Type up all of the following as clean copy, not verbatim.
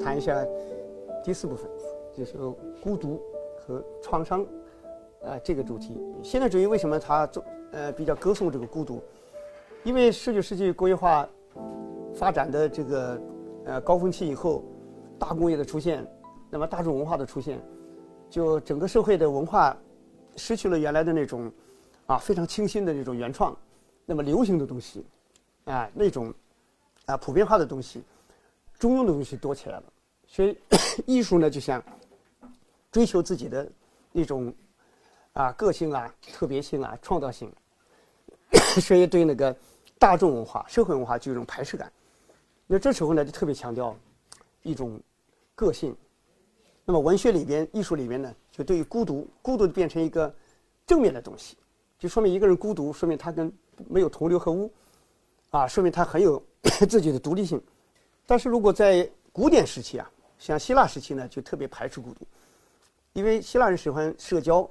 谈一下第四部分，就是孤独和创伤这个主题。现代主义为什么它比较歌颂这个孤独？因为19世纪工业化发展的这个高峰期以后，大工业的出现，那么大众文化的出现，就整个社会的文化失去了原来的那种非常清新的那种原创，那么流行的东西那种普遍化的东西，中庸的东西多起来了。所以艺术呢，就想追求自己的一种个性特别性创造性，所以对那个大众文化、社会文化就有一种排斥感。那这时候呢，就特别强调一种个性。那么文学里边、艺术里面呢，就对于孤独变成一个正面的东西，就说明一个人孤独，说明他跟没有同流合污说明他很有自己的独立性。但是如果在古典时期像希腊时期呢，就特别排斥孤独，因为希腊人喜欢社交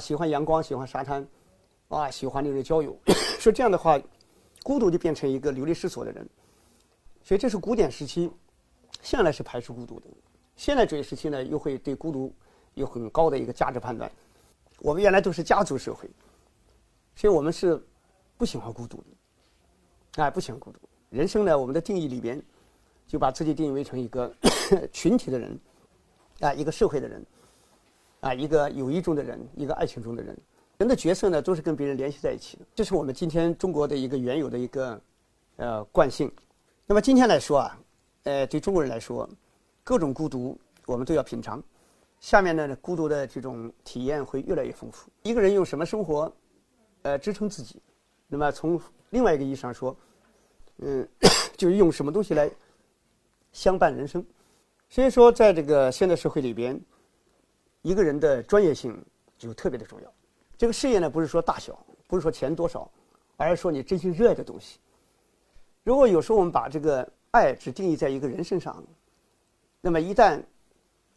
喜欢阳光，喜欢沙滩喜欢那种交友说这样的话，孤独就变成一个流离失所的人。所以这是古典时期向来是排斥孤独的。现代主义时期呢，又会对孤独有很高的一个价值判断。我们原来都是家族社会，所以我们是不喜欢孤独的不喜欢孤独。人生呢，我们的定义里边就把自己定义为成一个群体的人一个社会的人一个友谊中的人，一个爱情中的人。人的角色呢，都是跟别人联系在一起的，这是我们今天中国的一个原有的一个惯性。那么今天来说对中国人来说，各种孤独我们都要品尝。下面呢，孤独的这种体验会越来越丰富。一个人用什么生活支撑自己，那么从另外一个意义上说就是用什么东西来相伴人生。所以说在这个现代社会里边，一个人的专业性就特别的重要。这个事业呢，不是说大小，不是说钱多少，而是说你真心热爱的东西。如果有时候我们把这个爱只定义在一个人身上，那么一旦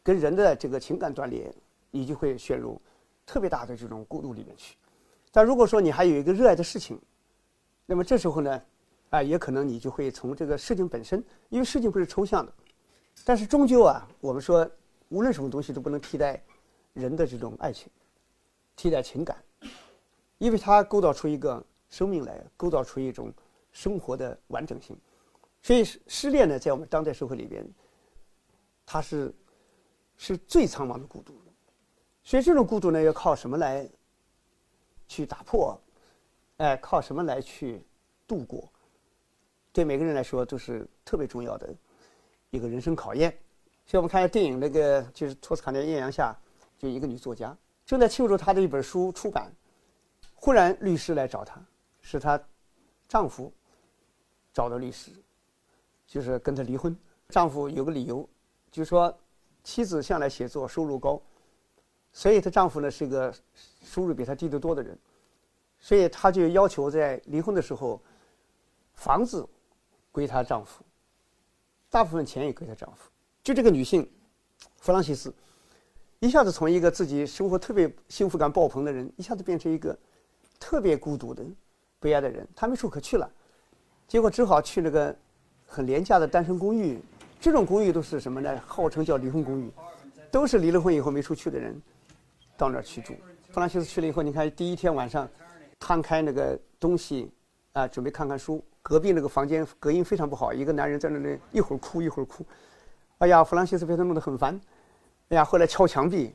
跟人的这个情感断裂，你就会陷入特别大的这种孤独里面去。但如果说你还有一个热爱的事情，那么这时候呢也可能你就会从这个事情本身，因为事情不是抽象的，但是终究我们说无论什么东西都不能替代人的这种爱情，替代情感，因为它构造出一个生命来，构造出一种生活的完整性。所以失恋呢，在我们当代社会里边，它是最苍茫的孤独。所以这种孤独呢，要靠什么来去打破靠什么来去度过，对每个人来说都是特别重要的一个人生考验。所以我们看一下电影，那个就是托斯卡尼艳阳下，就一个女作家正在庆祝她的一本书出版，忽然律师来找她，是她丈夫找的律师，就是跟她离婚。丈夫有个理由，就是说妻子向来写作收入高，所以她丈夫呢是一个收入比她低得多的人，所以她就要求在离婚的时候房子归她丈夫，大部分钱也归她丈夫。就这个女性弗朗西斯，一下子从一个自己生活特别幸福感爆棚的人，一下子变成一个特别孤独的悲哀的人。她没处可去了，结果只好去那个很廉价的单身公寓。这种公寓都是什么呢？号称叫离婚公寓，都是离了婚以后没出去的人到那儿去住。弗朗西斯去了以后，你看第一天晚上摊开那个东西准备看看书，隔壁那个房间隔音非常不好，一个男人在那里一会儿哭一会儿哭，哎呀，弗朗西斯被他弄得很烦，哎呀，后来敲墙壁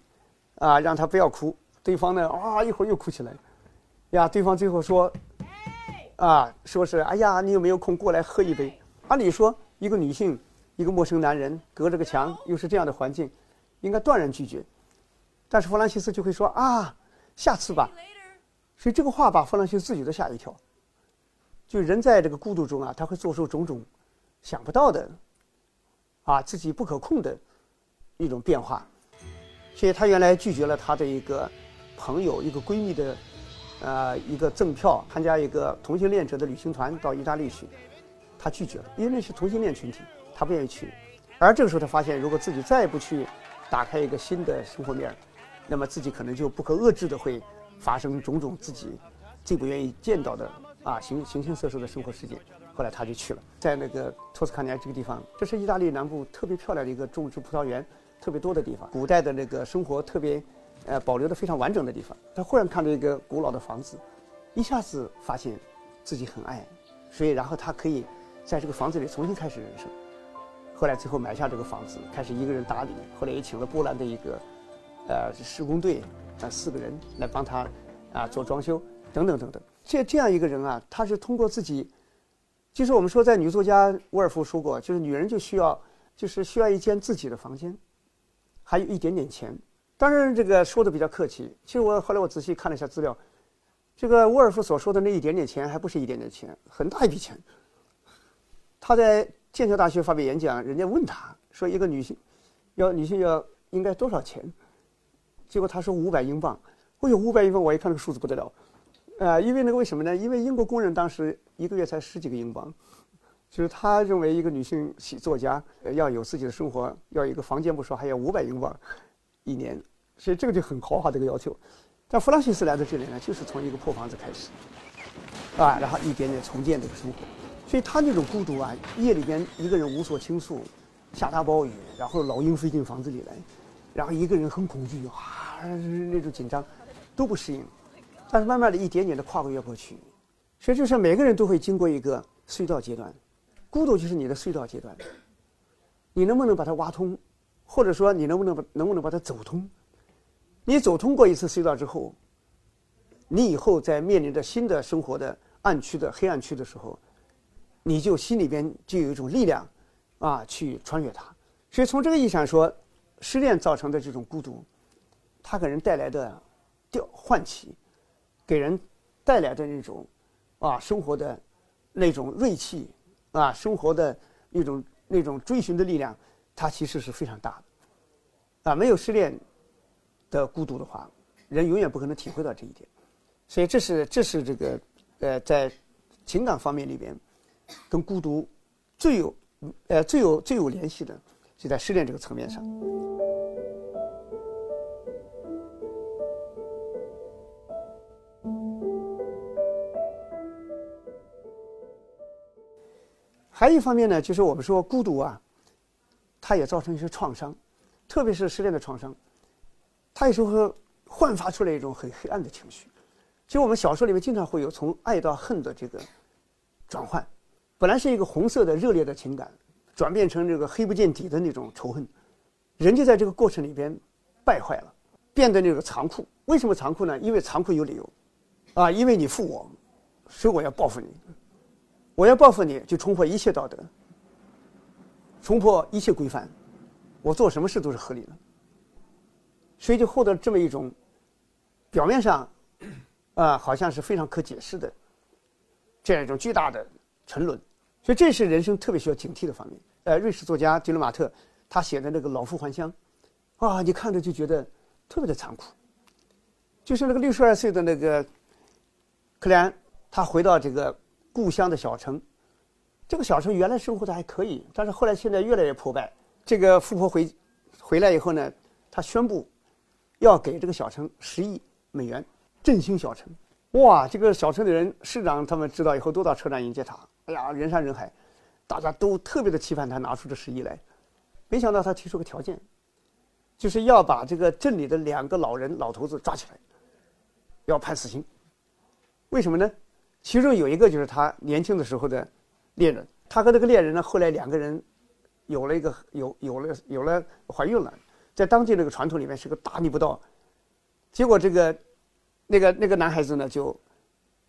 让他不要哭，对方呢一会儿又哭起来呀。对方最后说说是哎呀，你有没有空过来喝一杯。按理说一个女性，一个陌生男人隔着个墙，又是这样的环境，应该断然拒绝。但是弗朗西斯就会说下次吧。所以这个话把弗朗西斯自己都吓一跳，就人在这个孤独中他会做出种种想不到的自己不可控的一种变化。所以她原来拒绝了她的一个朋友、一个闺蜜的一个赠票，参加一个同性恋者的旅行团到意大利去，她拒绝了，因为那是同性恋群体，她不愿意去。而这个时候她发现，如果自己再不去打开一个新的生活面，那么自己可能就不可遏制的会发生种种自己最不愿意见到的形形色色的生活事件。后来他就去了，在那个托斯卡尼亚这个地方，这是意大利南部特别漂亮的一个种植葡萄园特别多的地方，古代的那个生活特别保留的非常完整的地方。他忽然看到一个古老的房子，一下子发现自己很爱，所以然后他可以在这个房子里重新开始人生。后来最后买下这个房子，开始一个人打理，后来也请了波兰的一个施工队4个人来帮他做装修等等等等。这样一个人啊，他是通过自己，就是我们说在女作家沃尔夫说过，就是女人需要一间自己的房间，还有一点点钱。当然这个说的比较客气，其实后来我仔细看了一下资料，这个沃尔夫所说的那一点点钱还不是一点点钱，很大一笔钱。他在剑桥大学发表演讲，人家问他说一个女性要应该多少钱，结果他说500英镑。我有500英镑，我一看这个数字不得了，因为那个为什么呢？因为英国工人当时一个月才10几个英镑，就是他认为一个女性作家要有自己的生活，要一个房间不说，还要500英镑一年，所以这个就很豪华的一个要求。但弗朗西斯来到这里呢，就是从一个破房子开始，然后一点点重建这个生活。所以他那种孤独啊，夜里边一个人无所倾诉，下大暴雨，然后老鹰飞进房子里来，然后一个人很恐惧，那种紧张都不适应。但是慢慢的一点点的跨过越过去，所以就是每个人都会经过一个隧道阶段，孤独就是你的隧道阶段，你能不能把它挖通，或者说你能不能把它走通？你走通过一次隧道之后，你以后在面临着新的生活的暗区的黑暗区的时候，你就心里边就有一种力量去穿越它。所以从这个意义上说，失恋造成的这种孤独，它给人带来的唤起，给人带来的那种生活的那种锐气，生活的那种追寻的力量，它其实是非常大的。没有失恋的孤独的话，人永远不可能体会到这一点。所以这是这个在情感方面里边跟孤独最有联系的，就在失恋这个层面上。还有一方面呢，就是我们说孤独它也造成一些创伤，特别是失恋的创伤，它有时候焕发出来一种很黑暗的情绪。其实我们小说里面经常会有从爱到恨的这个转换。本来是一个红色的热烈的情感，转变成这个黑不见底的那种仇恨，人就在这个过程里边败坏了，变得那个残酷。为什么残酷呢？因为残酷有理由，因为你负我，所以我要报复你，我要报复你就冲破一切道德，冲破一切规范，我做什么事都是合理的，所以就获得这么一种表面上好像是非常可解释的这样一种巨大的沉沦。所以这是人生特别需要警惕的方面。瑞士作家迪勒马特他写的那个《老妇还乡》你看着就觉得特别的残酷，就是那个62岁的那个克莱安，他回到这个故乡的小城，这个小城原来生活的还可以，但是后来现在越来越破败。这个富婆回来以后呢，他宣布要给这个小城10亿美元振兴小城。这个小城的人，市长他们知道以后都到车站迎接他，人山人海，大家都特别的期盼他拿出这10亿来。没想到他提出个条件，就是要把这个镇里的2个老头子抓起来，要判死刑。为什么呢？其中有一个就是他年轻的时候的恋人，他和那个恋人呢，后来2个人有了怀孕了，在当地那个传统里面是个大逆不道。结果那个男孩子呢，就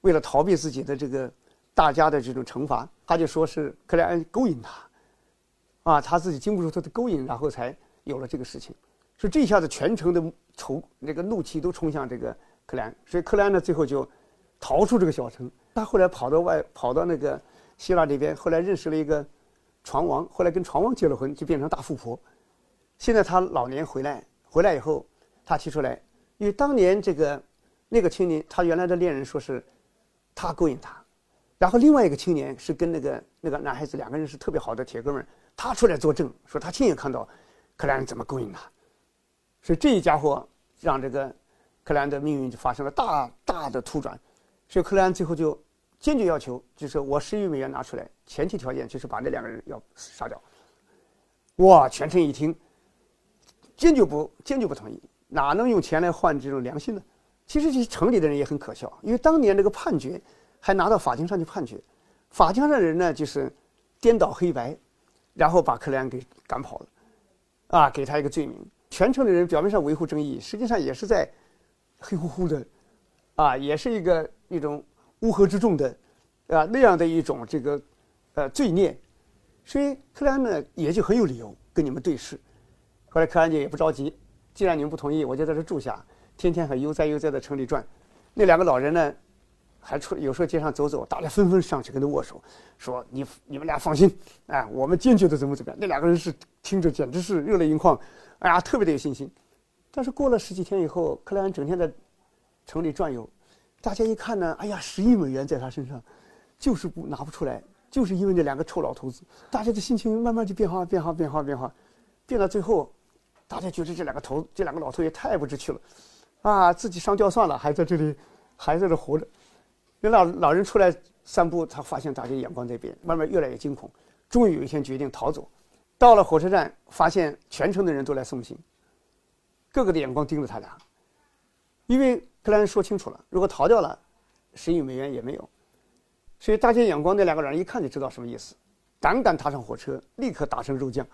为了逃避自己的这个大家的这种惩罚，他就说是克莱恩勾引他，他自己经不住他的勾引，然后才有了这个事情。所以这一下子全城的怒气都冲向这个克莱恩，所以克莱恩呢最后就逃出这个小城。他后来跑到那个希腊这边，后来认识了一个船王，后来跟船王结了婚，就变成大富婆。现在他老年回来以后，他提出来，因为当年那个青年，他原来的恋人说是他勾引他，然后另外一个青年是跟那个男孩子2个人是特别好的铁哥们儿，他出来作证说他亲眼看到克莱恩怎么勾引他，所以这一家伙让这个克莱恩的命运就发生了大大的突转，所以克莱恩最后就坚决要求就是我11亿美元拿出来，前提条件就是把那两个人要杀掉。哇，全城一听，坚决不同意，哪能用钱来换这种良心呢？其实城里的人也很可笑，因为当年这个判决还拿到法庭上去判决，法庭上的人呢就是颠倒黑白，然后把克莱恩给赶跑了，啊，给他一个罪名。全城的人表面上维护正义，实际上也是在黑乎乎的，啊，也是一种乌合之众的，啊，那样的一种这个罪孽。所以克莱恩呢也就很有理由跟你们对视。后来克莱恩也不着急，既然你们不同意，我就在这住下，天天很悠哉悠哉的城里转。那两个老人呢，还有时候街上走走，大家纷纷上去跟他握手，说你们俩放心，哎，我们坚决的怎么样。那两个人是听着简直是热泪盈眶，哎呀，特别的有信心。但是过了十几天以后，克莱恩整天在城里转悠，大家一看呢，哎呀，11亿美元在他身上，就是拿不出来，就是因为这两个臭老头子。大家的心情慢慢就变化，变到最后，大家觉得这两个老头也太不知趣了，啊，自己上吊算了，还在这活着。那老人出来散步，他发现大家眼光这边，慢慢越来越惊恐，终于有一天决定逃走。到了火车站，发现全城的人都来送行，各个的眼光盯着他俩，因为克莱恩说清楚了，如果逃掉了，11亿美元也没有。所以大家眼光那两个人一看就知道什么意思，胆敢踏上火车，立刻打成肉酱。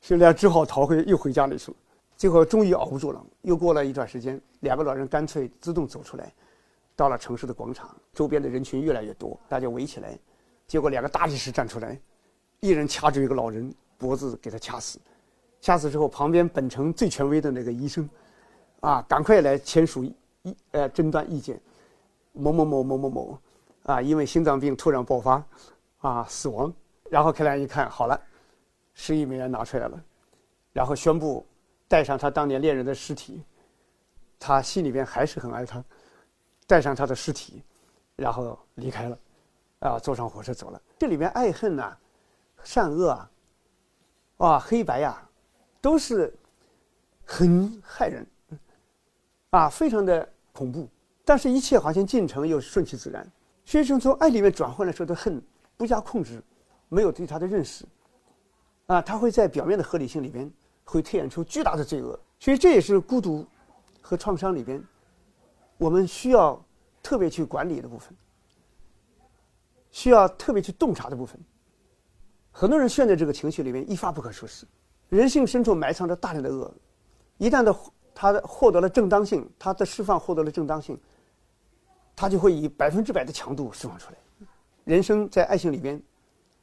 所以俩只好又回家里去了。最后终于熬不住了，又过了一段时间，两个老人干脆自动走出来，到了城市的广场，周边的人群越来越多，大家围起来，结果两个大力士站出来，一人掐住一个老人脖子给他掐死。掐死之后，旁边本城最权威的那个医生，啊，赶快来签署诊断意见，某某某某某某，啊，因为心脏病突然爆发，啊，死亡。然后克莱恩一看，好了，11亿美元拿出来了，然后宣布带上他当年恋人的尸体，他心里边还是很爱他，带上他的尸体，然后离开了，啊，坐上火车走了。这里面爱恨啊，善恶啊，啊，黑白啊，都是很害人，啊，非常的恐怖。但是一切好像进程又顺其自然，所以从爱里面转换来说的恨，不加控制，没有对他的认识，啊，他会在表面的合理性里边会推演出巨大的罪恶。所以这也是孤独和创伤里边我们需要特别去管理的部分，需要特别去洞察的部分。很多人陷在这个情绪里面一发不可收拾，人性深处埋藏着大量的恶，一旦他获得了正当性，他的释放获得了正当性，他就会以100%的强度释放出来。人生在爱情里边，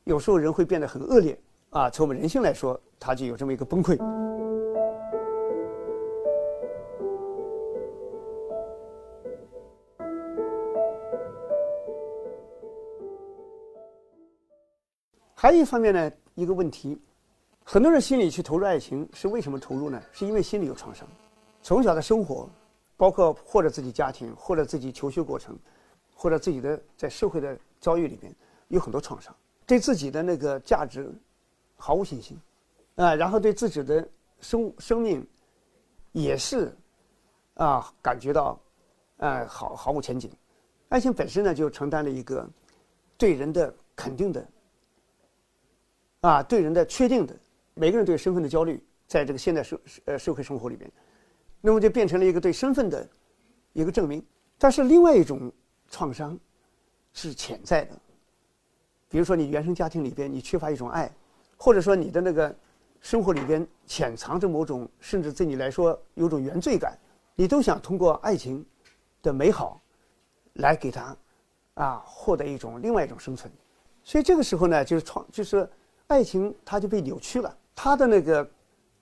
有时候人会变得很恶劣啊，从我们人性来说，他就有这么一个崩溃。还有一方面呢，一个问题，很多人心里去投入爱情，是为什么投入呢？是因为心里有创伤，从小的生活，包括或者自己家庭，或者自己求学过程，或者自己的在社会的遭遇里面有很多创伤，对自己的那个价值毫无信心，啊，然后对自己的生命也是啊感觉到啊毫无前景。爱情本身呢，就承担了一个对人的肯定的。啊，对人的确定的，每个人对身份的焦虑，在这个现代社会生活里面，那么就变成了一个对身份的一个证明。但是另外一种创伤是潜在的，比如说你原生家庭里边你缺乏一种爱，或者说你的那个生活里边潜藏着某种，甚至对你来说有种原罪感，你都想通过爱情的美好来给它啊获得一种另外一种生存。所以这个时候呢，就是爱情它就被扭曲了，它的那个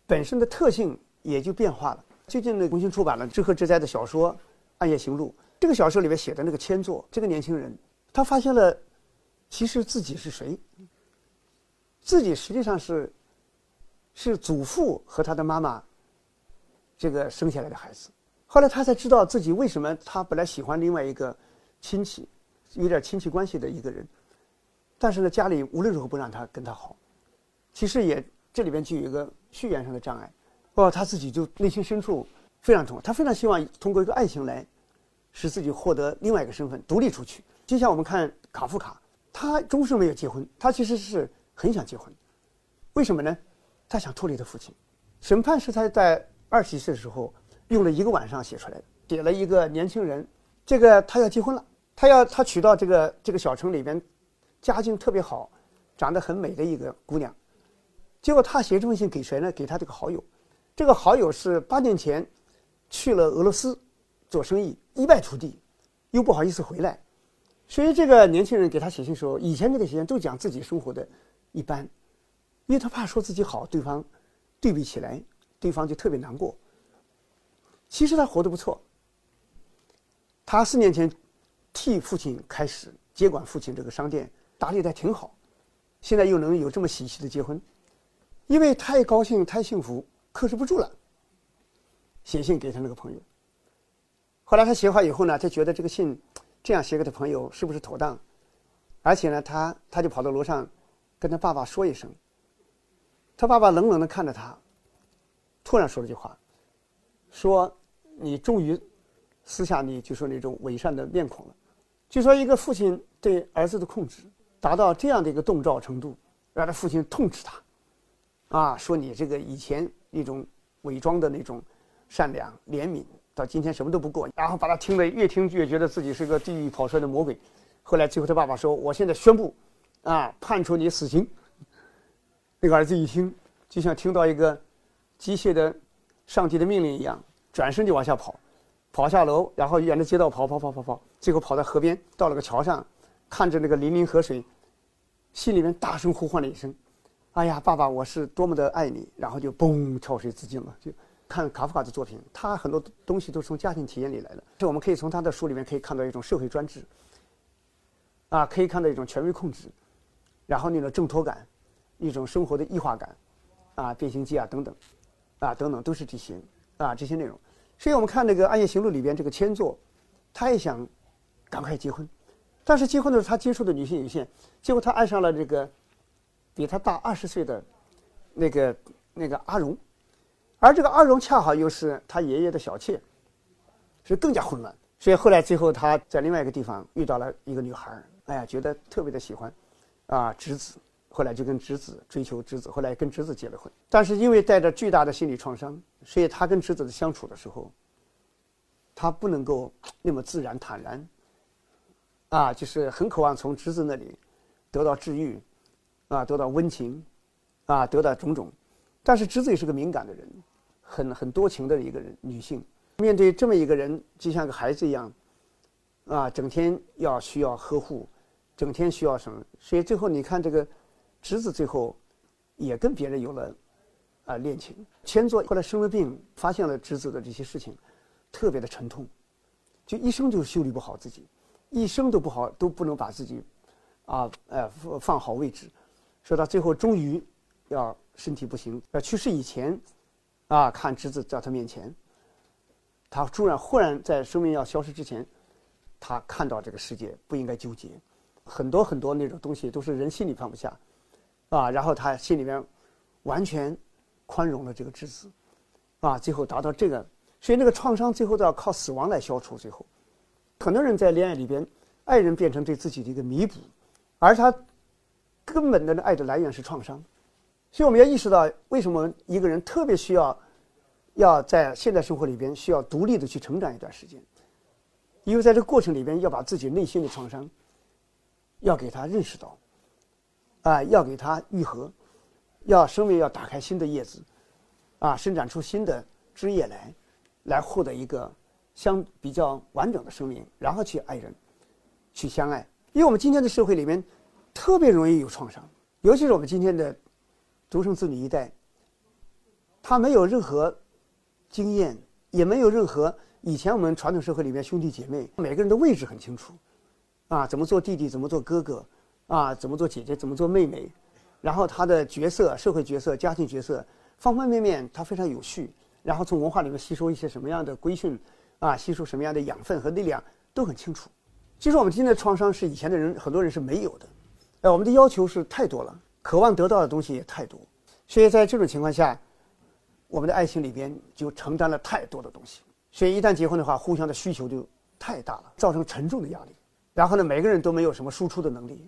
本身的特性也就变化了。最近呢，重新出版了知和之哉的小说《暗夜行路》，这个小说里面写的那个千座这个年轻人，他发现了其实自己是谁，自己实际上是祖父和他的妈妈这个生下来的孩子。后来他才知道自己为什么他本来喜欢另外一个亲戚，有点亲戚关系的一个人，但是呢，家里无论如何不让他跟他好，其实也这里边就有一个血缘上的障碍。哦，他自己就内心深处非常痛苦，他非常希望通过一个爱情来使自己获得另外一个身份，独立出去。就像我们看卡夫卡，他终生没有结婚，他其实是很想结婚，为什么呢？他想脱离他父亲。审判是他在21岁的时候用了一个晚上写出来的，写了一个年轻人，这个他要结婚了，他娶到这个小城里边，家境特别好，长得很美的一个姑娘。结果他写这封信给谁呢？给他这个好友。这个好友是8年前去了俄罗斯做生意，一败涂地，又不好意思回来。所以这个年轻人给他写信的时候，以前给他写信都讲自己生活的一般，因为他怕说自己好，对方对比起来，对方就特别难过。其实他活得不错。他4年前替父亲开始接管父亲这个商店，打理得挺好，现在又能有这么喜气的结婚，因为太高兴太幸福，克制不住了，写信给他那个朋友。后来他写好以后呢，他觉得这个信这样写给他朋友是不是妥当，而且呢他就跑到楼上跟他爸爸说一声。他爸爸冷冷地看着他，突然说了句话，说你终于私下里就说那种伪善的面孔了。就说一个父亲对儿子的控制达到这样的一个洞照程度，让他父亲痛斥他啊，说你这个以前那种伪装的那种善良怜悯，到今天什么都不过，然后把他听得越听越觉得自己是个地狱跑出来的魔鬼。后来最后他爸爸说，我现在宣布啊，判处你死刑。那个儿子一听，就像听到一个机械的上级的命令一样，转身就往下跑下楼，然后沿着街道跑，最后跑到河边，到了个桥上，看着那个粼粼河水，心里面大声呼唤了一声，哎呀爸爸，我是多么的爱你，然后就嘣跳水自尽了。就看卡夫卡的作品，他很多东西都是从家庭体验里来的，这我们可以从他的书里面可以看到一种社会专制啊，可以看到一种权威控制，然后那种挣脱感，一种生活的异化感啊，变形记啊等等都是这些内容。所以我们看那个《暗夜行路》里边这个千座，他也想赶快结婚，但是结婚的时候他接触的女性有限，结果他爱上了这个比他大20岁的那个阿荣，而这个阿荣恰好又是他爷爷的小妾，所以更加混乱。所以后来最后他在另外一个地方遇到了一个女孩，哎呀觉得特别的喜欢啊，侄子，后来就跟侄子追求侄子，后来跟侄子结了婚。但是因为带着巨大的心理创伤，所以他跟侄子的相处的时候，他不能够那么自然坦然啊，就是很渴望从侄子那里得到治愈啊，得到温情啊，得到种种。但是侄子也是个敏感的人，很多情的一个人女性，面对这么一个人就像个孩子一样啊，整天需要呵护，整天需要什么。所以最后你看这个侄子最后也跟别人有了恋情。千座后来生了病，发现了侄子的这些事情，特别的沉痛，就一生就修理不好自己，一生都不好，都不能把自己放好位置，说到最后终于要身体不行要去世以前啊，看侄子在他面前，他忽然在生命要消失之前，他看到这个世界不应该纠结，很多很多那种东西都是人心里放不下啊，然后他心里面完全宽容了这个侄子啊，最后达到这个。所以那个创伤最后都要靠死亡来消除。最后很多人在恋爱里边，爱人变成对自己的一个弥补，而他根本的爱的来源是创伤。所以我们要意识到为什么一个人特别需要在现代生活里边需要独立的去成长一段时间，因为在这个过程里边要把自己内心的创伤要给他认识到啊，要给它愈合，生命要打开新的叶子啊，生长出新的枝叶来获得一个比较完整的生命，然后去爱人，去相爱。因为我们今天的社会里面特别容易有创伤，尤其是我们今天的独生子女一代，他没有任何经验，也没有任何以前我们传统社会里面兄弟姐妹每个人的位置很清楚啊，怎么做弟弟，怎么做哥哥啊，怎么做姐姐，怎么做妹妹，然后他的角色，社会角色，家庭角色，方方面面他非常有序，然后从文化里面吸收一些什么样的规训啊，吸收什么样的养分和力量都很清楚。其实我们今天的创伤是以前的人很多人是没有的，我们的要求是太多了，渴望得到的东西也太多，所以在这种情况下我们的爱情里边就承担了太多的东西。所以一旦结婚的话，互相的需求就太大了，造成沉重的压力然后呢，每个人都没有什么输出的能力，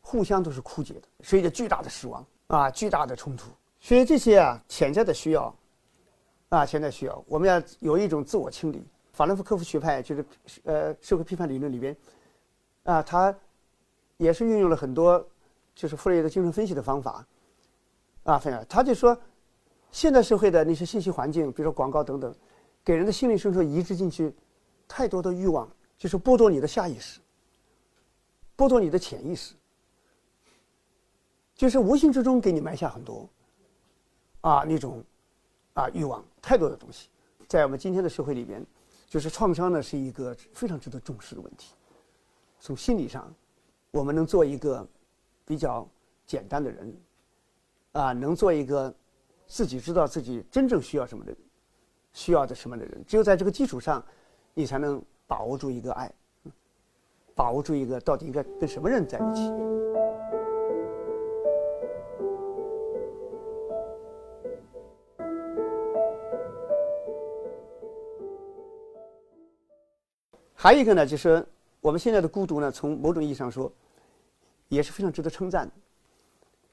互相都是枯竭的，是一个巨大的死亡啊，巨大的冲突。所以这些啊潜在的需要啊，潜在需要，我们要有一种自我清理。法兰夫科夫学派就是社会批判理论里边啊，他也是运用了很多就是傅立叶的精神分析的方法啊，他就说现代社会的那些信息环境，比如说广告等等，给人的心理深处移植进去太多的欲望，就是剥夺你的下意识，剥夺你的潜意识，就是无形之中给你埋下很多啊那种啊欲望，太多的东西。在我们今天的社会里边，就是创伤呢是一个非常值得重视的问题。从心理上，我们能做一个比较简单的人啊，能做一个自己知道自己真正需要什么的人，需要的什么的人，只有在这个基础上，你才能把握住一个爱，把握住一个到底应该跟什么人在一起。还有一个呢，就是我们现在的孤独呢，从某种意义上说，也是非常值得称赞的，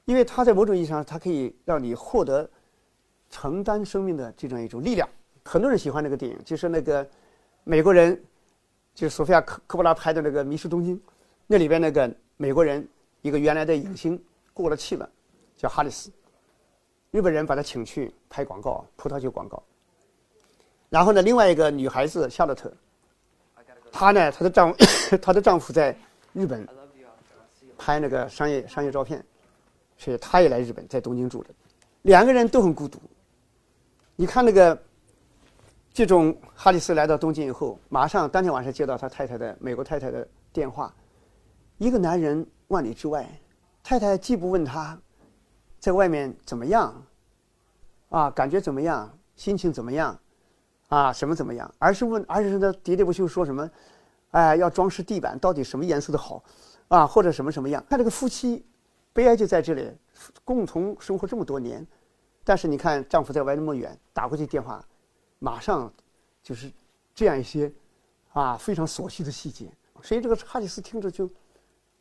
因为它在某种意义上，它可以让你获得承担生命的这样一种力量。很多人喜欢那个电影，就是那个美国人，就是索菲亚·科波拉拍的那个《迷失东京》，那里边那个美国人，一个原来的影星过了气了，叫哈里斯，日本人把他请去拍广告，葡萄酒广告。然后呢，另外一个女孩子夏洛特，她呢，她的丈夫在日本拍那个商业照片，所以她也来日本，在东京住着，两个人都很孤独。你看那个。这种哈里斯来到东京以后，马上当天晚上接到他美国太太的电话。一个男人万里之外，太太既不问他在外面怎么样啊，感觉怎么样，心情怎么样啊，什么怎么样，而是他喋喋不休说什么，哎，要装饰地板到底什么颜色的好啊，或者什么什么样。看这个夫妻悲哀就在这里，共同生活这么多年，但是你看丈夫在外那么远，打过去电话马上就是这样一些啊非常琐细的细节，所以这个哈里斯听着就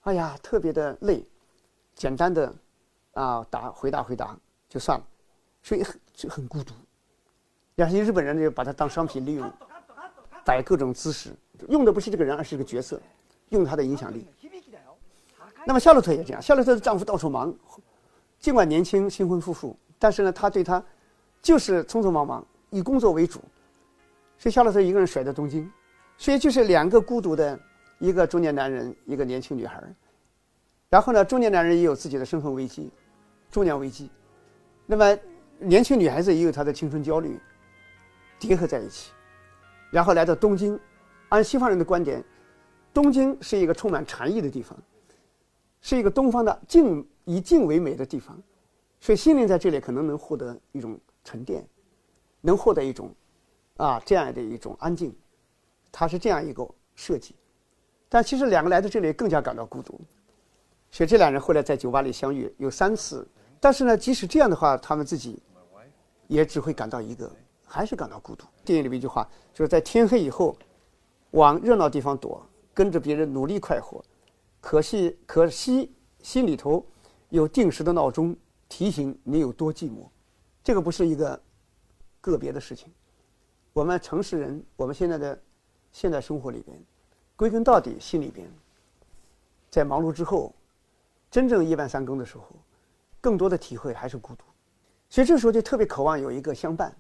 哎呀特别的累，简单的啊回答就算了，所以很孤独。然后日本人就把他当商品利用，摆各种姿势，用的不是这个人，而是这个角色，用他的影响力。那么夏洛特也这样，夏洛特的丈夫到处忙，尽管年轻新婚夫妇，但是呢他对他就是匆匆忙忙，以工作为主，所以夏洛特一个人甩在东京，所以就是两个孤独的，一个中年男人，一个年轻女孩。然后呢，中年男人也有自己的身份危机，中年危机，那么年轻女孩子也有她的青春焦虑，叠合在一起。然后来到东京，按西方人的观点，东京是一个充满禅意的地方，是一个东方的静，以静为美的地方，所以心灵在这里可能能获得一种沉淀，能获得一种啊这样的一种安静，它是这样一个设计。但其实两个来到这里更加感到孤独，所以这两人后来在酒吧里相遇有3次，但是呢即使这样的话，他们自己也只会感到一个还是感到孤独。电影里面一句话就是在天黑以后往热闹地方躲，跟着别人努力快活，可惜心里头有定时的闹钟提醒你有多寂寞。这个不是一个个别的事情，我们城市人，我们现在生活里边，归根到底心里边，在忙碌之后，真正夜半三更的时候，更多的体会还是孤独，所以这时候就特别渴望有一个相伴。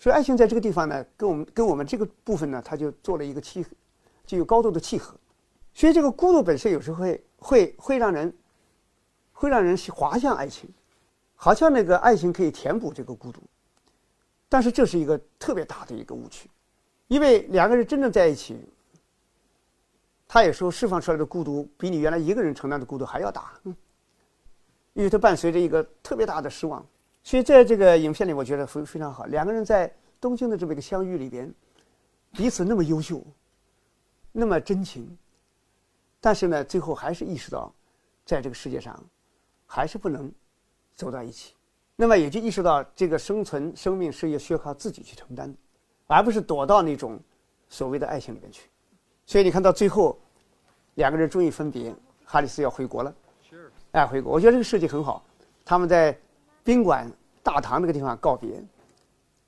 所以爱情在这个地方呢，跟我们这个部分呢，它就做了一个契合，就有高度的契合。所以这个孤独本身有时候会让人滑向爱情，好像那个爱情可以填补这个孤独。但是这是一个特别大的一个误区，因为两个人真正在一起，他有时候释放出来的孤独比你原来一个人承担的孤独还要大，因为它伴随着一个特别大的失望。所以在这个影片里，我觉得非常好，两个人在东京的这么一个相遇里边，彼此那么优秀，那么真情，但是呢，最后还是意识到，在这个世界上，还是不能走到一起。那么也就意识到这个生存生命是也需要靠自己去承担的，而不是躲到那种所谓的爱情里面去。所以你看到最后两个人终于分别，哈里斯要回国了。哎，回国，我觉得这个设计很好。他们在宾馆大堂这个地方告别。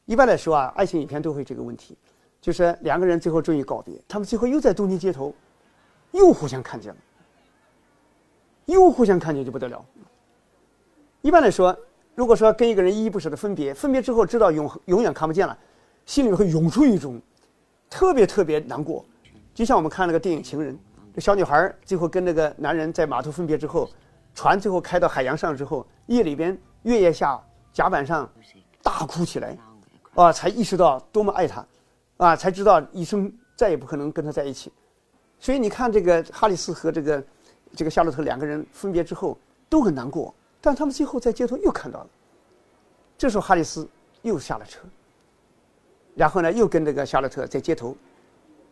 一般来说啊，爱情影片都会这个问题，就是两个人最后终于告别，他们最后又在东京街头，又互相看见了，又互相看见就不得了。一般来说，如果说跟一个人依依不舍的分别，分别之后知道永远看不见了，心里面会涌出一种特别难过。就像我们看那个电影《情人》，这小女孩最后跟那个男人在码头分别之后，船最后开到海洋上之后，夜里边月夜下甲板上大哭起来，啊，才意识到多么爱他，啊，才知道一生再也不可能跟他在一起。所以你看，这个哈里斯和这个夏洛特两个人分别之后都很难过，但他们最后在街头又看到了。这时候哈里斯又下了车，然后呢又跟这个夏洛特在街头，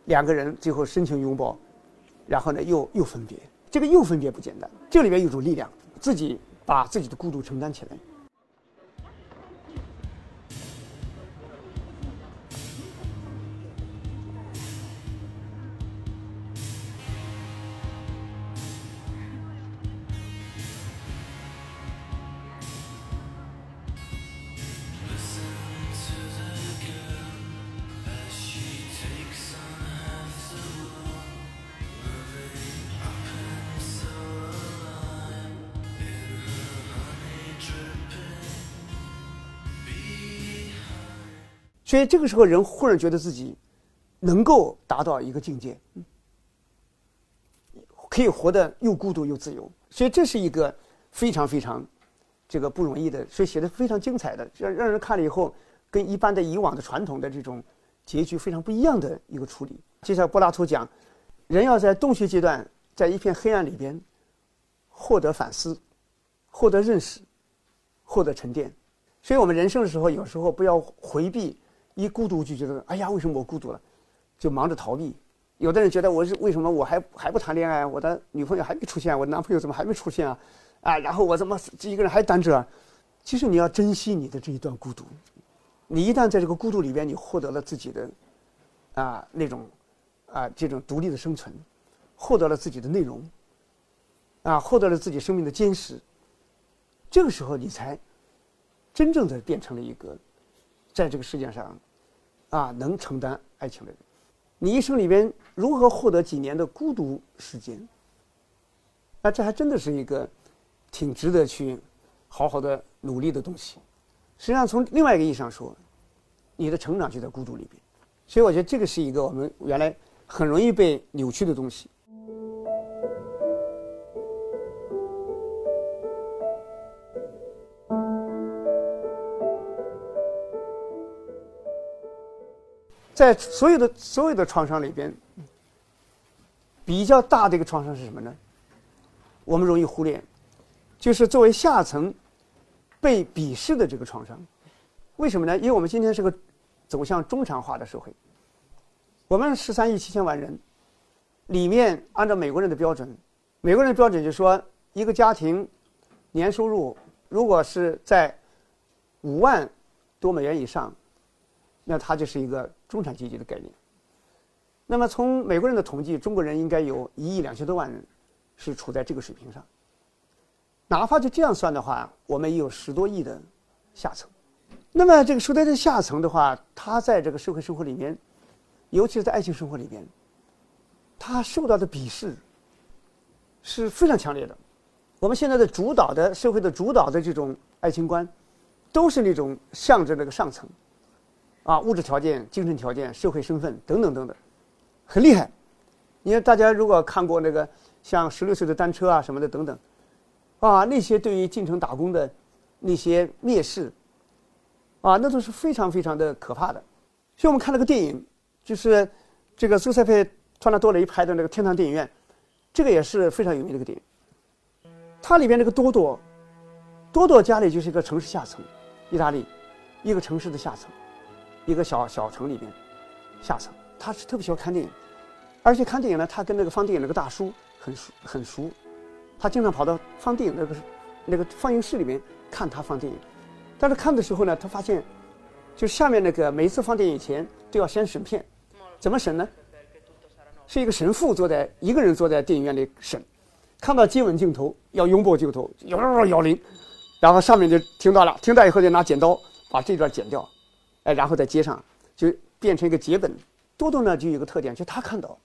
两个人最后深情拥抱，然后呢又分别。这个又分别不简单，这里面有一种力量，自己把自己的孤独承担起来。所以这个时候人忽然觉得自己能够达到一个境界，可以活得又孤独又自由。所以这是一个非常这个不容易的，所以写的非常精彩的，让人看了以后跟一般的以往的传统的这种结局非常不一样的一个处理。接下来柏拉图讲，人要在洞穴阶段，在一片黑暗里边获得反思，获得认识，获得沉淀。所以我们人生的时候，有时候不要回避，一孤独就觉得哎呀为什么我孤独了，就忙着逃避。有的人觉得我是为什么我还不谈恋爱，我的女朋友还没出现，我的男朋友怎么还没出现啊，啊，然后我怎么一个人还单着。其实你要珍惜你的这一段孤独，你一旦在这个孤独里边你获得了自己的那种这种独立的生存，获得了自己的内容，获得了自己生命的坚实，这个时候你才真正的变成了一个在这个世界上能承担爱情的人。你一生里边如何获得几年的孤独时间，那这还真的是一个挺值得去好的努力的东西。实际上从另外一个意义上说，你的成长就在孤独里边。所以我觉得这个是一个我们原来很容易被扭曲的东西。在所有的创伤里边，比较大的一个创伤是什么呢？我们容易忽略，就是作为下层被鄙视的这个创伤。为什么呢？因为我们今天是个走向中产化的社会，我们13.7亿人里面，按照美国人的标准，美国人的标准就是说，一个家庭年收入如果是在$50,000多以上，那它就是一个中产阶级的概念。那么从美国人的统计，中国人应该有1.2亿人是处在这个水平上。哪怕就这样算的话，我们也有10多亿的下层。那么这个说在这下层的话，他在这个社会生活里面，尤其是在爱情生活里面，他受到的鄙视是非常强烈的。我们现在的主导的社会的主导的这种爱情观，都是那种向着那个上层。物质条件、精神条件、社会身份等等等等，很厉害。你看，大家如果看过那个像16岁的单车什么的等等，那些对于进城打工的那些蔑视，那都是非常的可怕的。所以我们看了个电影，就是这个朱塞佩·托纳多雷拍的那个《天堂电影院》，这个也是非常有名的一个电影。它里边那个多多家里就是一个城市下层，意大利一个城市的下层。一个小城里面，下层，他是特别喜欢看电影，而且看电影呢，他跟那个放电影那个大叔很熟，他经常跑到放电影那个放映室里面看他放电影。但是看的时候呢，他发现，就下面那个每一次放电影前都要先审片，怎么审呢？是一个神父坐在一个人坐在电影院里审，看到接吻镜头要拥抱镜头，摇铃，然后上面就听到了，听到以后就拿剪刀把这段剪掉，哎，然后再接上，就变成一个节本。多多呢就有一个特点，就他看到，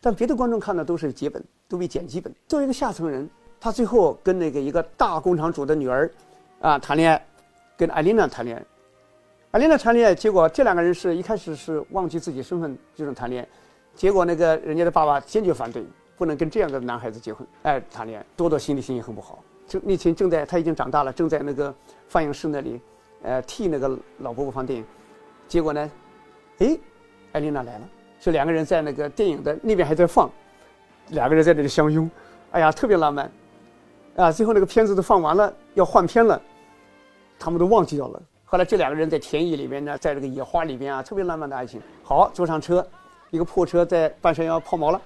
但别的观众看到都是节本，都被剪辑本。作为一个下层人，他最后跟那个一个大工厂主的女儿啊谈恋爱，跟艾琳娜谈恋爱。艾琳娜谈恋爱，结果这两个人是一开始是忘记自己身份这种谈恋爱，结果那个人家的爸爸坚决反对，不能跟这样的男孩子结婚，哎，谈恋爱。多多心情很不好。那群他已经长大了，正在那个放映室那里，替那个老伯伯放电影。结果呢，艾琳娜来了，是两个人在那个电影的那边还在放，两个人在那里相拥，哎呀，特别浪漫，啊，最后那个片子都放完了，要换片了，他们都忘记掉了。后来这两个人在田野里面呢，在这个野花里面啊，特别浪漫的爱情。好，坐上车，一个破车在半山腰抛锚了，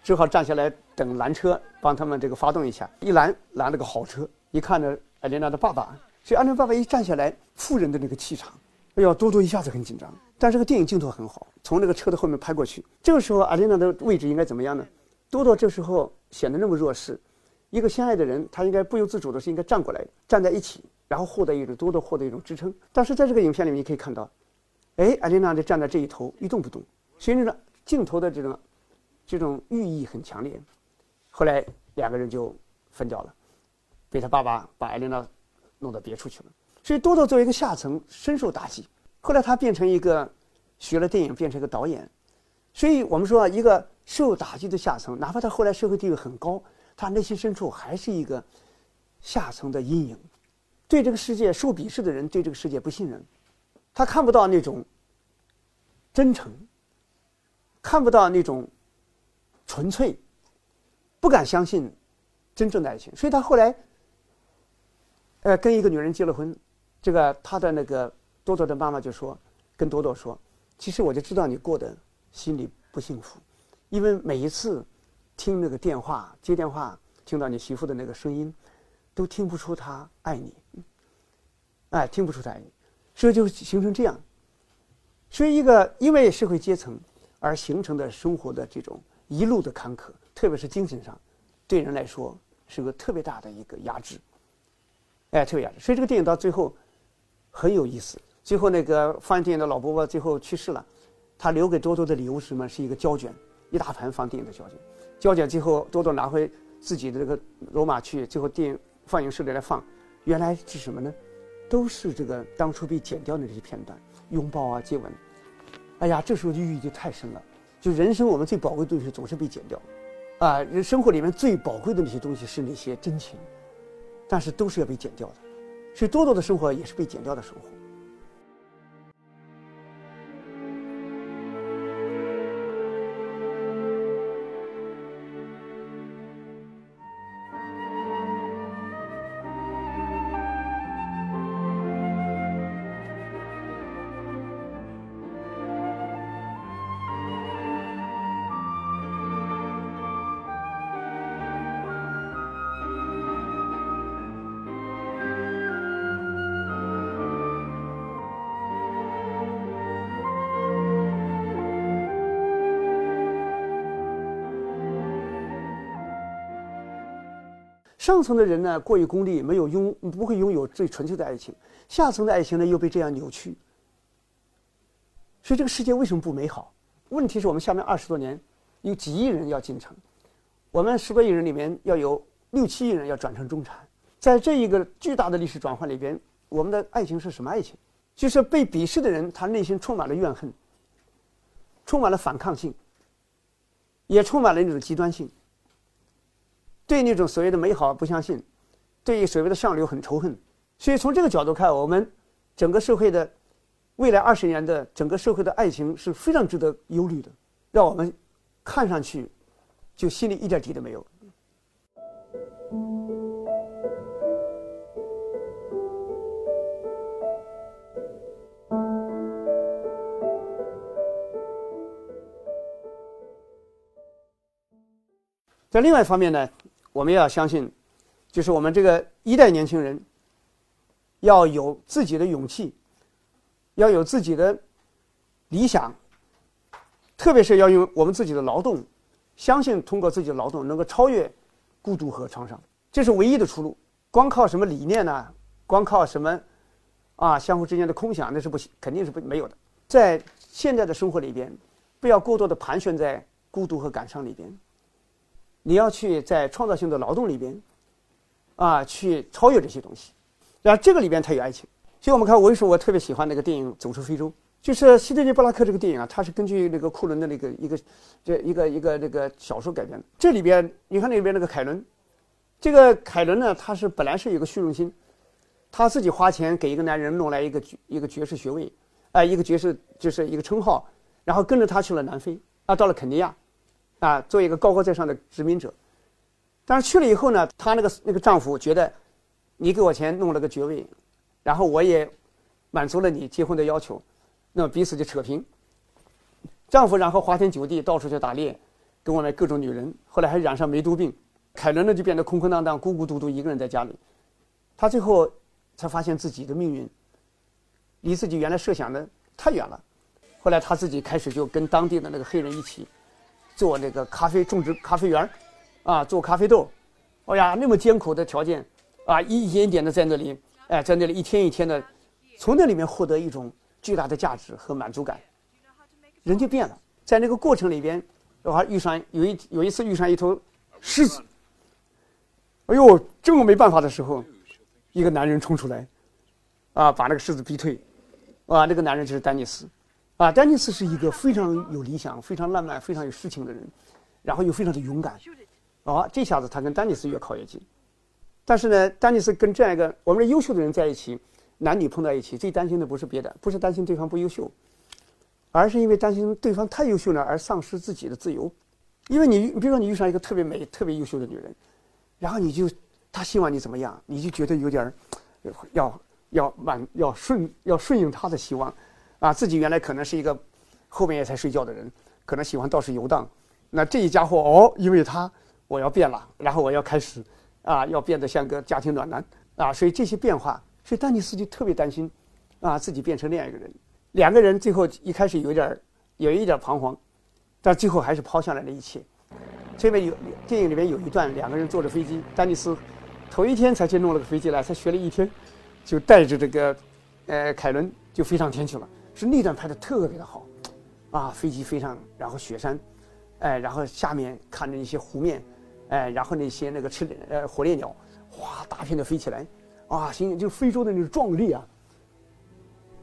只好站下来等拦车，帮他们这个发动一下。一拦了个好车，一看着艾琳娜的爸爸，所以艾琳娜爸爸一站下来，富人的那个气场，哎呦，多多一下子很紧张。但是这个电影镜头很好，从那个车的后面拍过去。这个时候艾琳娜的位置应该怎么样呢？多多这时候显得那么弱势，一个相爱的人，他应该不由自主的是应该站过来，站在一起。然后获得一种支撑，但是在这个影片里面你可以看到，艾琳娜就站在这一头一动不动，所以呢，镜头的这种寓意很强烈。后来两个人就分掉了，被他爸爸把艾琳娜弄到别处去了。所以多多作为一个下层深受打击。后来他变成一个学了电影，变成一个导演。所以我们说，一个受打击的下层，哪怕他后来社会地位很高，他内心深处还是一个下层的阴影。对这个世界受鄙视的人，对这个世界不信任，他看不到那种真诚，看不到那种纯粹，不敢相信真正的爱情。所以他后来，跟一个女人结了婚。这个他的那个多多的妈妈就说，跟多多说，其实我就知道你过得心里不幸福，因为每一次听那个电话接电话，听到你媳妇的那个声音，都听不出他爱你。听不出他爱你，所以就形成这样，所以一个因为社会阶层而形成的生活的这种一路的坎坷，特别是精神上，对人来说是个特别大的一个压制，特别压制。所以这个电影到最后很有意思，最后那个放映电影的老伯伯最后去世了，他留给多多的礼物是什么？是一个胶卷，一大盘放电影的胶卷。胶卷最后多多拿回自己的这个罗马去，最后电影放映室里来放，原来是什么呢？都是这个当初被剪掉的这些片段，拥抱啊，接吻。哎呀，这时候就寓意就太深了。就人生我们最宝贵的东西总是被剪掉，人生活里面最宝贵的那些东西是那些真情，但是都是要被剪掉的。所以多多的生活也是被剪掉的生活。上层的人呢，过于功利，不会拥有最纯粹的爱情。下层的爱情呢，又被这样扭曲。所以这个世界为什么不美好？问题是我们下面20多年，有几亿人要进城，我们10多亿人里面要有6、7亿人要转成中产。在这一个巨大的历史转换里边，我们的爱情是什么爱情？就是被鄙视的人，他内心充满了怨恨，充满了反抗性，也充满了那种极端性。对那种所谓的美好不相信，对所谓的上流很仇恨。所以从这个角度看，我们整个社会的未来20年的整个社会的爱情是非常值得忧虑的，让我们看上去就心里一点底都没有。在另外一方面呢，我们要相信，就是我们这个一代年轻人要有自己的勇气，要有自己的理想，特别是要用我们自己的劳动相信通过自己的劳动能够超越孤独和创伤，这是唯一的出路。光靠什么理念呢？光靠什么相互之间的空想，那是不行，肯定是没有的。在现在的生活里边，不要过多的盘旋在孤独和感伤里边，你要去在创造性的劳动里边去超越这些东西。然后这个里边它有爱情，所以我们看，为什么我特别喜欢那个电影《走出非洲》，就是希德尼·布拉克这个电影它是根据那个库伦的那个一个小说改编的。这里边你看那边那个凯伦，这个凯伦呢，他是本来是有个虚荣心，他自己花钱给一个男人弄来一个爵士学位，一个爵士就是一个称号，然后跟着他去了南非到了肯尼亚做一个高高在上的殖民者。但是去了以后呢，他那个丈夫觉得，你给我钱弄了个爵位，然后我也满足了你结婚的要求，那么彼此就扯平。丈夫然后花天酒地，到处去打猎，跟外面各种女人，后来还染上梅毒病。凯伦呢就变得空空荡荡、孤孤独独，一个人在家里。他最后才发现自己的命运离自己原来设想的太远了。后来他自己开始就跟当地的那个黑人一起做那个咖啡，种植咖啡园做咖啡豆。哎呀，那么艰苦的条件一点一点的在那里，在那里一天一天的，从那里面获得一种巨大的价值和满足感，人就变了。在那个过程里边，我还有一次遇上一头狮子。哎呦，正我没办法的时候，一个男人冲出来，把那个狮子逼退，那个男人就是丹尼斯，丹尼斯是一个非常有理想、非常浪漫、非常有诗情的人，然后又非常的勇敢，这下子他跟丹尼斯越靠越近。但是呢，丹尼斯跟这样一个我们的优秀的人在一起，男女碰到一起，最担心的不是别的，不是担心对方不优秀，而是因为担心对方太优秀了而丧失自己的自由。因为你比如说你遇上一个特别美、特别优秀的女人，然后她希望你怎么样，你就觉得有点要顺应她的希望，自己原来可能是一个后面也才睡觉的人，可能喜欢到处游荡，那这一家伙因为他我要变了，然后我要开始要变得像个家庭暖男所以这些变化，所以丹尼斯就特别担心自己变成那样一个人。两个人最后一开始有一点彷徨，但最后还是抛下来了一切。这边电影里面有一段，两个人坐着飞机，丹尼斯头一天才去弄了个飞机来，才学了一天，就带着这个凯伦就飞上天去了。是那段拍的特别的好飞机飞上，然后雪山，然后下面看着一些湖面，然后那些那个火烈鸟，哗，大片的飞起来，就非洲的那种壮丽啊。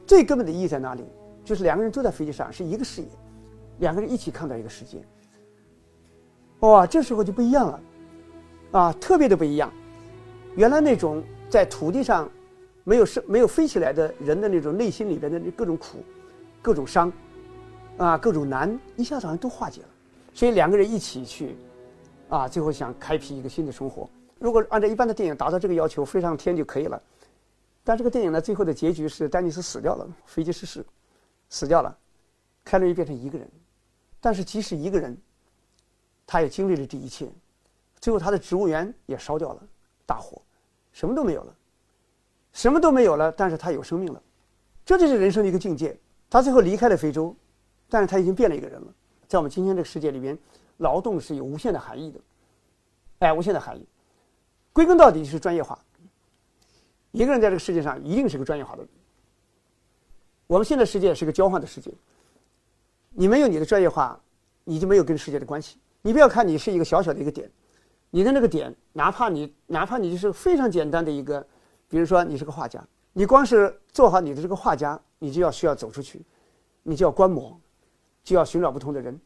最根本的意义在哪里？就是两个人都在飞机上，是一个视野，两个人一起看到一个世界。这时候就不一样了，特别的不一样。原来那种在土地上没有飞起来的人的那种内心里边的各种苦、各种伤各种难，一下子好像都化解了。所以两个人一起去最后想开辟一个新的生活。如果按照一般的电影达到这个要求，飞上天就可以了。但这个电影呢，最后的结局是丹尼斯死掉了，飞机失事死掉了，凯伦变成一个人。但是即使一个人，他也经历了这一切。最后他的植物园也烧掉了，大火，什么都没有了，什么都没有了，但是他有生命了。这就是人生的一个境界。他最后离开了非洲，但是他已经变了一个人了。在我们今天这个世界里边，劳动是有无限的含义的，无限的含义。归根到底就是专业化。一个人在这个世界上一定是个专业化的人。我们现在世界是个交换的世界，你没有你的专业化，你就没有跟世界的关系。你不要看你是一个小小的一个点，你的那个点，哪怕你就是非常简单的一个，比如说你是个画家，你光是做好你的这个画家，你就要需要走出去，你就要观摩，就要寻找不同的人，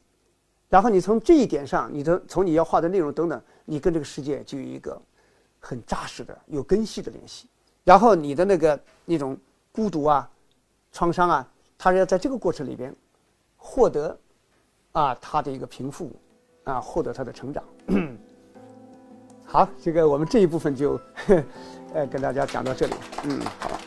然后你从这一点上，从你要画的内容等等，你跟这个世界就有一个很扎实的、有根系的联系。然后你的那种孤独创伤它是要在这个过程里边获得它的一个平复获得它的成长。好，这个我们这一部分就跟大家讲到这里。好吧。